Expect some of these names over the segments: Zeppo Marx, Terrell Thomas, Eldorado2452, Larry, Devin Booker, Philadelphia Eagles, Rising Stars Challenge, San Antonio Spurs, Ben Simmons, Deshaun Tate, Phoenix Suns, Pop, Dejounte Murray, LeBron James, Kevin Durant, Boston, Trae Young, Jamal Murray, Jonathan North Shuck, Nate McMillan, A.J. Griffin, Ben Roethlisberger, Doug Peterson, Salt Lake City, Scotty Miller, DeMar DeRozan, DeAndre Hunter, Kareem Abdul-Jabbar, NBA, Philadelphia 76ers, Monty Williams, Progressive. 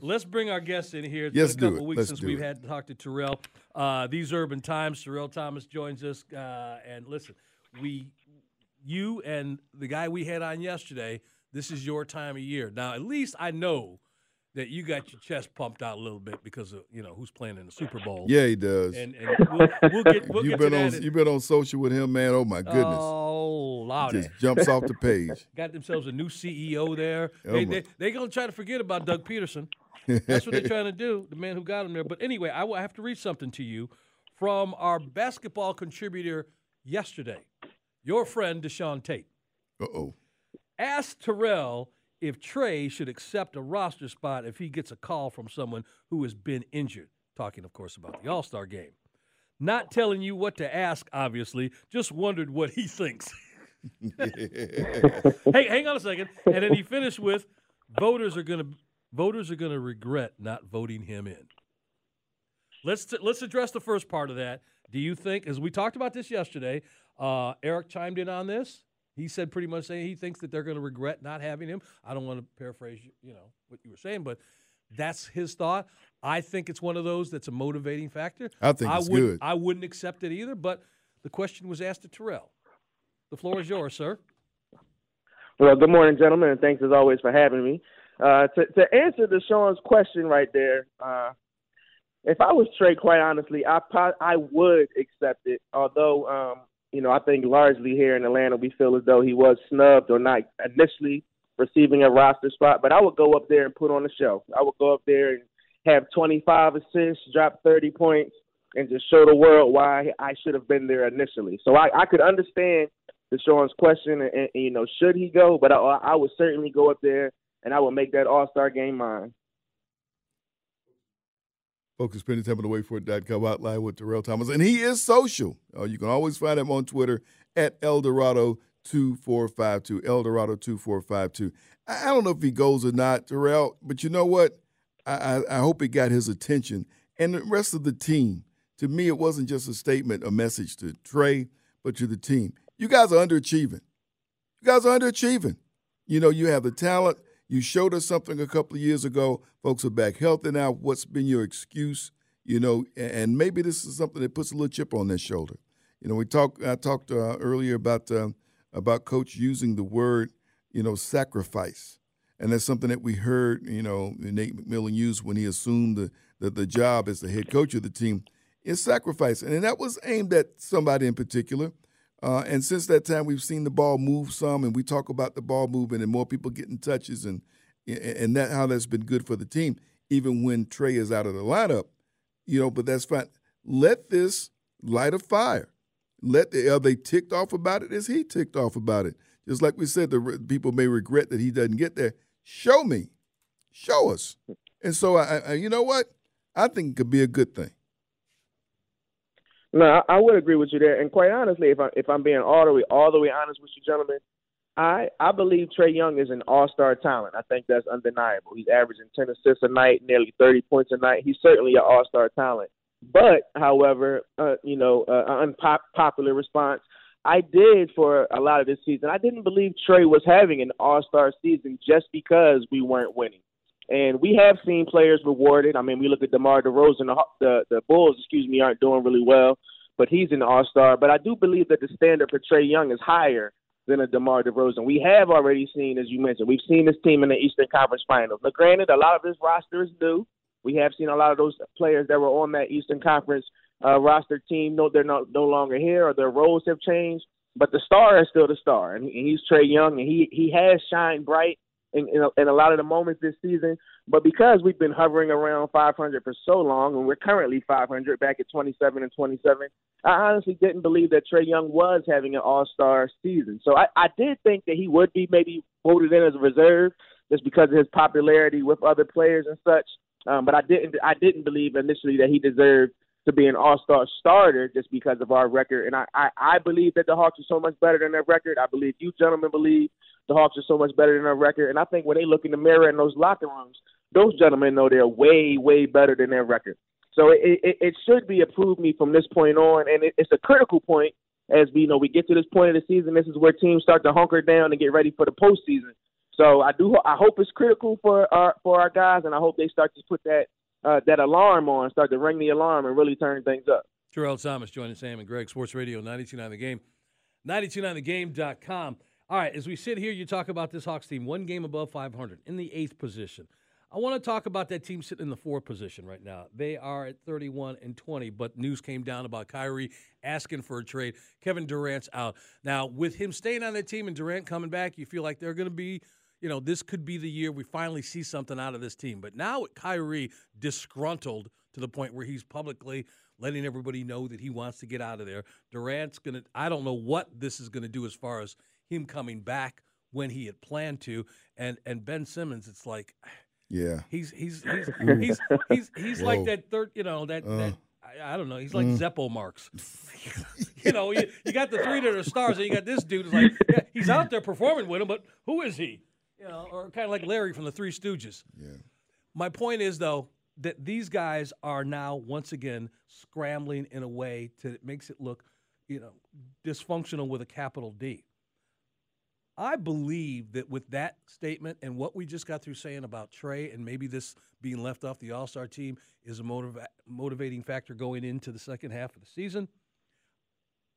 Let's bring our guests in here. It's been a couple weeks since we've had to talk to Terrell. These Urban Times, Terrell Thomas joins us. And listen, you and the guy we had on yesterday, this is your time of year. Now, at least I know that you got your chest pumped out a little bit because of who's playing in the Super Bowl. Yeah, he does. And we'll get to that. You've been on social with him, man. Oh my goodness. Oh, loud. Just jumps off the page. Got themselves a new CEO there. They're gonna try to forget about Doug Peterson. That's what they're trying to do, the man who got him there. But anyway, I have to read something to you from our basketball contributor yesterday, your friend Deshaun Tate. Uh-oh. Asked Terrell if Trae should accept a roster spot if he gets a call from someone who has been injured. Talking, of course, about the All-Star game. Not telling you what to ask, obviously. Just wondered what he thinks. Hey, hang on a second. And then he finished with, Voters are going to regret not voting him in. Let's address the first part of that. Do you think, as we talked about this yesterday, Eric chimed in on this. He said pretty much saying he thinks that they're going to regret not having him. I don't want to paraphrase what you were saying, but that's his thought. I think it's one of those that's a motivating factor. I think it's good. I wouldn't accept it either, but the question was asked to Terrell. The floor is yours, sir. Well, good morning, gentlemen, and thanks as always for having me. To answer Deshaun's question right there, if I was Trae, quite honestly, I would accept it. Although, I think largely here in Atlanta we feel as though he was snubbed or not initially receiving a roster spot. But I would go up there and put on a show. I would go up there and have 25 assists, drop 30 points, and just show the world why I should have been there initially. So I could understand Deshaun's question, and should he go? But I would certainly go up there. And I will make that All-Star game mine. Folks, spend your time on the waitfor.com outline with Terrell Thomas. And he is social. You can always find him on Twitter at Eldorado2452. Eldorado2452. I don't know if he goes or not, Terrell, but you know what? I hope it got his attention. And the rest of the team, to me, it wasn't just a statement, a message to Trae, but to the team. You guys are underachieving. You have the talent. You showed us something a couple of years ago. Folks are back healthy now. What's been your excuse? And maybe this is something that puts a little chip on their shoulder. I talked earlier about Coach using the word, sacrifice. And that's something that we heard, Nate McMillan use when he assumed the job as the head coach of the team is sacrifice. And that was aimed at somebody in particular. And since that time, we've seen the ball move some, and we talk about the ball movement and more people getting touches and that how that's been good for the team, even when Trae is out of the lineup, but that's fine. Let this light a fire. Are they ticked off about it? Is he ticked off about it? Just like we said, the people may regret that he doesn't get there. Show me. Show us. And so, I what? I think it could be a good thing. No, I would agree with you there. And quite honestly, if I'm being all the way honest with you, gentlemen, I believe Trae Young is an all-star talent. I think that's undeniable. He's averaging 10 assists a night, nearly 30 points a night. He's certainly an all-star talent. But, however, an unpopular response, I did for a lot of this season. I didn't believe Trae was having an all-star season just because we weren't winning. And we have seen players rewarded. I mean, we look at DeMar DeRozan, the Bulls, aren't doing really well, but he's an all-star. But I do believe that the standard for Trae Young is higher than a DeMar DeRozan. We have already seen, as you mentioned, we've seen this team in the Eastern Conference Finals. Now, granted, a lot of this roster is new. We have seen a lot of those players that were on that Eastern Conference roster team. No, they're no longer here or their roles have changed. But the star is still the star, and he's Trae Young, and he has shined bright in a lot of the moments this season. But because we've been hovering around 500 for so long, and we're currently 500 back at 27-27, I honestly didn't believe that Trae Young was having an all-star season. So I did think that he would be maybe voted in as a reserve just because of his popularity with other players and such. But I didn't believe initially that he deserved to be an all-star starter just because of our record. And I believe that the Hawks are so much better than their record. I believe you gentlemen believe the Hawks are so much better than their record. And I think when they look in the mirror in those locker rooms, those gentlemen know they're way, way better than their record. So it should be a prove me from this point on. And it's a critical point as we get to this point of the season. This is where teams start to hunker down and get ready for the postseason. So I hope it's critical for our guys, and I hope they start to put that alarm on, start to ring the alarm and really turn things up. Terrell Thomas joining Sam and Greg, Sports Radio 92.9 The Game, 92.9thegame.com. All right, as we sit here, you talk about this Hawks team, one game above 500 in the 8th position. I want to talk about that team sitting in the 4th position right now. They are at 31-20, but news came down about Kyrie asking for a trade. Kevin Durant's out. Now, with him staying on that team and Durant coming back, you feel like they're going to be – this could be the year we finally see something out of this team. But now with Kyrie disgruntled to the point where he's publicly letting everybody know that he wants to get out of there, Durant's going to – I don't know what this is going to do as far as him coming back when he had planned to. And Ben Simmons, it's like – yeah. He's like that third – that I don't know. He's like Zeppo Marx. You got the three that are stars, and you got this dude who's like, yeah, he's out there performing with him, but who is he? Or kind of like Larry from the Three Stooges. Yeah. My point is, though, that these guys are now once again scrambling in a way that makes it look, dysfunctional with a capital D. I believe that with that statement and what we just got through saying about Trae and maybe this being left off the All-Star team is a motivating factor going into the second half of the season,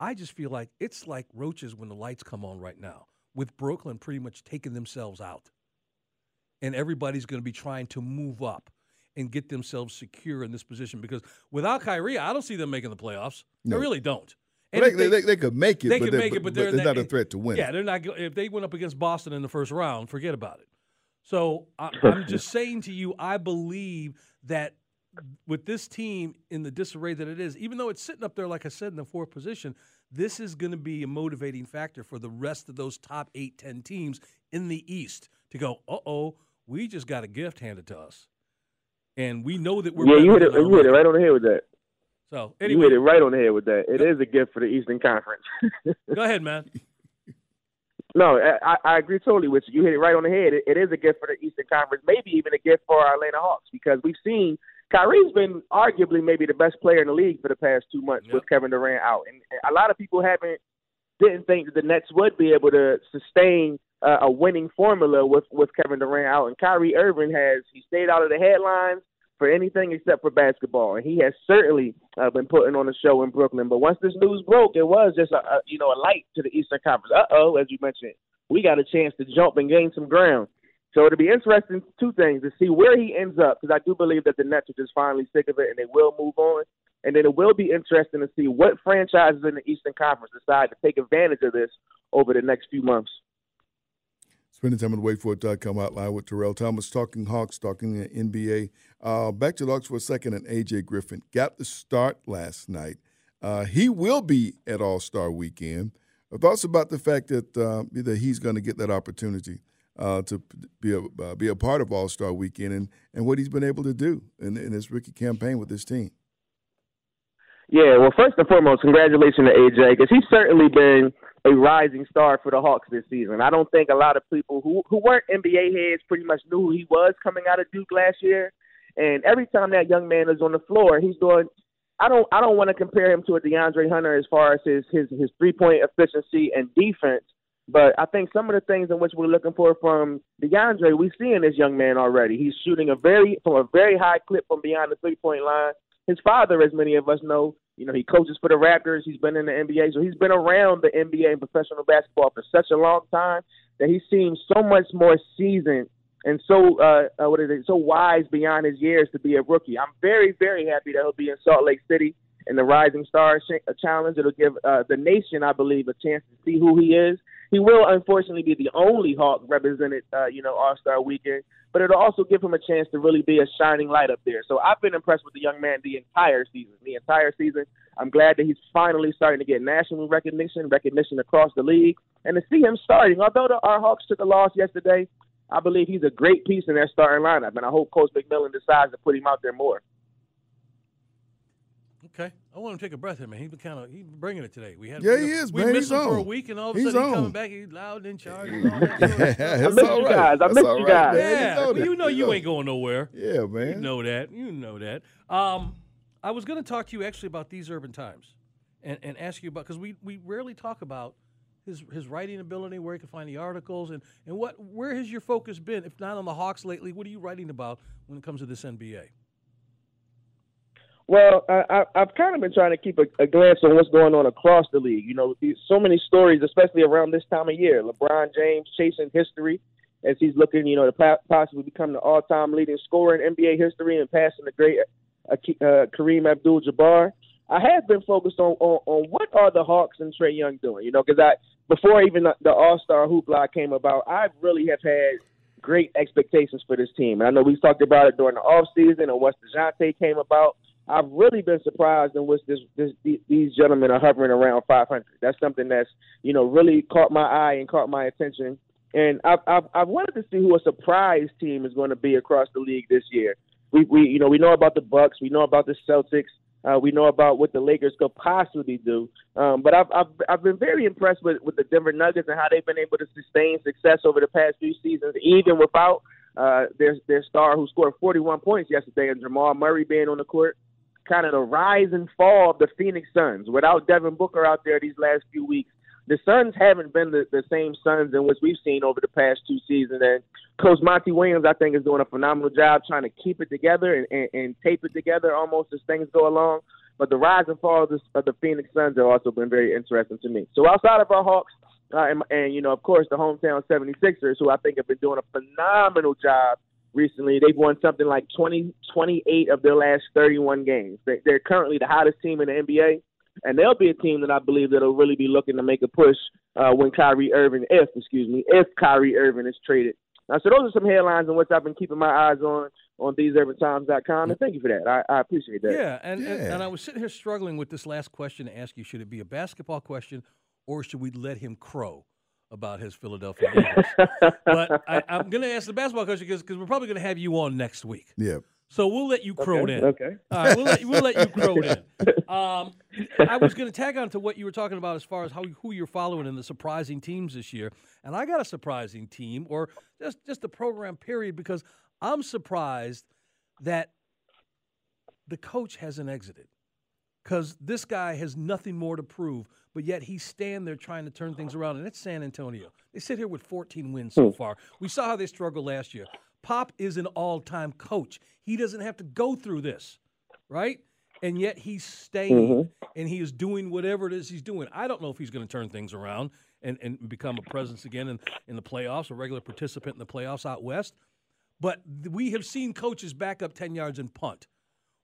I just feel like it's like roaches when the lights come on right now, with Brooklyn pretty much taking themselves out. And everybody's going to be trying to move up and get themselves secure in this position. Because without Kyrie, I don't see them making the playoffs. No. I really don't. And they could make it, but they're not a threat to win. Yeah, they're not. If they went up against Boston in the first round, forget about it. So I'm just saying to you, I believe that with this team in the disarray that it is, even though it's sitting up there, like I said, in the 4th position, this is going to be a motivating factor for the rest of those top 8-10 teams in the East to go, we just got a gift handed to us. And we know that we're you hit it right on the head with that. So anyway, you hit it right on the head with that. It is a gift for the Eastern Conference. Go ahead, man. No, I agree totally with you. You hit it right on the head. It is a gift for the Eastern Conference, maybe even a gift for our Atlanta Hawks, because we've seen Kyrie's been arguably maybe the best player in the league for the past 2 months with Kevin Durant out. And a lot of people didn't think that the Nets would be able to sustain a winning formula with Kevin Durant out. And Kyrie Irving he stayed out of the headlines for anything except for basketball. And he has certainly been putting on a show in Brooklyn. But once this news broke, it was just a light to the Eastern Conference. As you mentioned, we got a chance to jump and gain some ground. So it'll be interesting, two things, to see where he ends up, because I do believe that the Nets are just finally sick of it and they will move on. And then it will be interesting to see what franchises in the Eastern Conference decide to take advantage of this over the next few months. Spending time on the WaitForIt.com hotline with Terrell Thomas, talking Hawks, talking NBA. Back to the Hawks for a second, and A.J. Griffin got the start last night. He will be at All-Star Weekend. Thoughts about the fact that he's going to get that opportunity to be a part of All-Star Weekend and what he's been able to do in his rookie campaign with this team? Yeah, well, first and foremost, congratulations to A.J., because he's certainly been a rising star for the Hawks this season. I don't think a lot of people who weren't NBA heads pretty much knew who he was coming out of Duke last year. And every time that young man is on the floor, he's doing – I don't want to compare him to a DeAndre Hunter as far as his three-point efficiency and defense, but I think some of the things in which we're looking for from DeAndre, we see in this young man already. He's shooting from a very high clip from beyond the three-point line. His father, as many of us know, he coaches for the Raptors. He's been in the NBA. So he's been around the NBA and professional basketball for such a long time that he seems so much more seasoned and so wise beyond his years to be a rookie. I'm very, very happy that he'll be in Salt Lake City. in the Rising Stars Challenge. It'll give the nation, I believe, a chance to see who he is. He will, unfortunately, be the only Hawk represented, All-Star Weekend, but it'll also give him a chance to really be a shining light up there. So I've been impressed with the young man the entire season. I'm glad that he's finally starting to get national recognition across the league, and to see him starting. Although our Hawks took a loss yesterday, I believe he's a great piece in their starting lineup, and I hope Coach McMillan decides to put him out there more. Okay. I want him to take a breath here, man. He's bringing it today. We missed him for a week, and all of a sudden he's coming back. He's loud and in charge. I missed you guys. Yeah. You ain't going nowhere. Yeah, man. You know that. I was going to talk to you actually about These Urban Times and ask you about, because we rarely talk about his writing ability, where he can find the articles, and where has your focus been, if not on the Hawks lately? What are you writing about when it comes to this NBA? Well, I've kind of been trying to keep a glance on what's going on across the league. You know, so many stories, especially around this time of year. LeBron James chasing history as he's looking, to possibly become the all-time leading scorer in NBA history and passing the great Kareem Abdul-Jabbar. I have been focused on what are the Hawks and Trae Young doing, because before even the All-Star hoopla came about, I really have had great expectations for this team. And I know we talked about it during the offseason and once Dejounte came about. I've really been surprised in which these gentlemen are hovering around 500. That's something that's, really caught my eye and caught my attention. And I've wanted to see who a surprise team is going to be across the league this year. We know about the Bucks. We know about the Celtics. We know about what the Lakers could possibly do. But I've been very impressed with the Denver Nuggets and how they've been able to sustain success over the past few seasons, even without their star who scored 41 points yesterday and Jamal Murray being on the court. Kind of the rise and fall of the Phoenix Suns. Without Devin Booker out there these last few weeks, the Suns haven't been the same Suns in which we've seen over the past two seasons. And Coach Monty Williams, I think, is doing a phenomenal job trying to keep it together and tape it together almost as things go along. But the rise and fall of the Phoenix Suns have also been very interesting to me. So outside of our Hawks and of course, the hometown 76ers, who I think have been doing a phenomenal job recently, they've won something like 28 of their last 31 games. They're currently the hottest team in the NBA, and they'll be a team that I believe that'll really be looking to make a push when if Kyrie Irving is traded. So those are some headlines on which I've been keeping my eyes on theseurbantimes.com, and thank you for that. I appreciate that. And I was sitting here struggling with this last question to ask you, should it be a basketball question or should we let him crow about his Philadelphia Eagles? But I'm going to ask the basketball question because we're probably going to have you on next week. Yeah. So we'll let you crow it in. Okay. All right, we'll let you crow it in. I was going to tag on to what you were talking about as far as who you're following in the surprising teams this year. And I got a surprising team, or just the program period, because I'm surprised that the coach hasn't exited. Because this guy has nothing more to prove, but yet he's standing there trying to turn things around, and it's San Antonio. They sit here with 14 wins so far. We saw how they struggled last year. Pop is an all-time coach. He doesn't have to go through this, right? And yet he's staying, and he is doing whatever it is he's doing. I don't know if he's going to turn things around and become a presence again in the playoffs, a regular participant in the playoffs out west. But we have seen coaches back up 10 yards and punt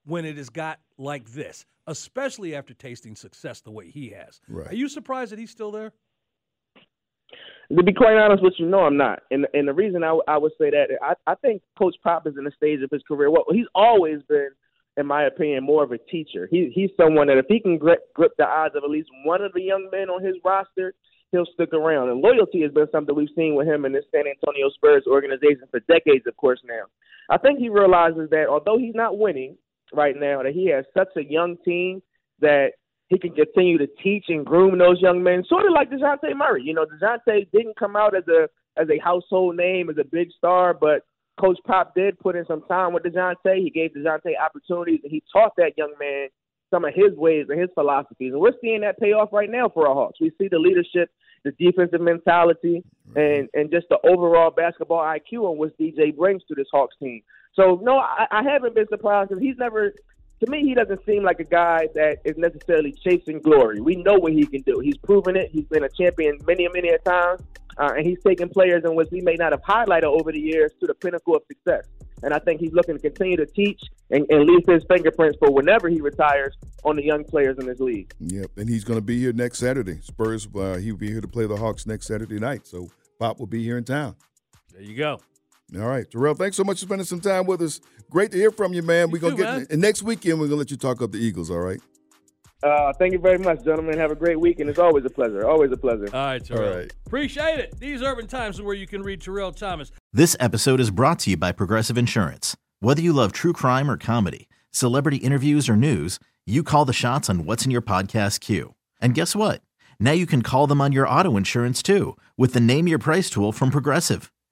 when it has got like this, especially after tasting success the way he has. Right. Are you surprised that he's still there? To be quite honest with you, no, I'm not. And the reason I would say that, I think Coach Pop is in the stage of his career. Well, he's always been, in my opinion, more of a teacher. He's someone that if he can grip the eyes of at least one of the young men on his roster, he'll stick around. And loyalty has been something we've seen with him in this San Antonio Spurs organization for decades, of course, now. I think he realizes that although he's not winning right now, that he has such a young team that he can continue to teach and groom those young men, sort of like Dejounte Murray. Dejounte didn't come out as a household name, as a big star, but Coach Pop did put in some time with Dejounte. He gave Dejounte opportunities, and he taught that young man some of his ways and his philosophies. And we're seeing that pay off right now for our Hawks. We see the leadership, the defensive mentality, and just the overall basketball IQ on which DJ brings to this Hawks team. So, no, I haven't been surprised because to me, he doesn't seem like a guy that is necessarily chasing glory. We know what he can do. He's proven it. He's been a champion many, many a time, and he's taken players in which we may not have highlighted over the years to the pinnacle of success. And I think he's looking to continue to teach and leave his fingerprints for whenever he retires on the young players in this league. Yep, and he's going to be here next Saturday. Spurs, he'll be here to play the Hawks next Saturday night. So Pop will be here in town. There you go. All right, Terrell, thanks so much for spending some time with us. Great to hear from you, man. And next weekend, we're going to let you talk up the Eagles, all right? Thank you very much, gentlemen. Have a great weekend. It's always a pleasure. Always a pleasure. All right, Terrell. All right. Appreciate it. These Urban Times are where you can read Terrell Thomas. This episode is brought to you by Progressive Insurance. Whether you love true crime or comedy, celebrity interviews or news, you call the shots on what's in your podcast queue. And guess what? Now you can call them on your auto insurance, too, with the Name Your Price tool from Progressive.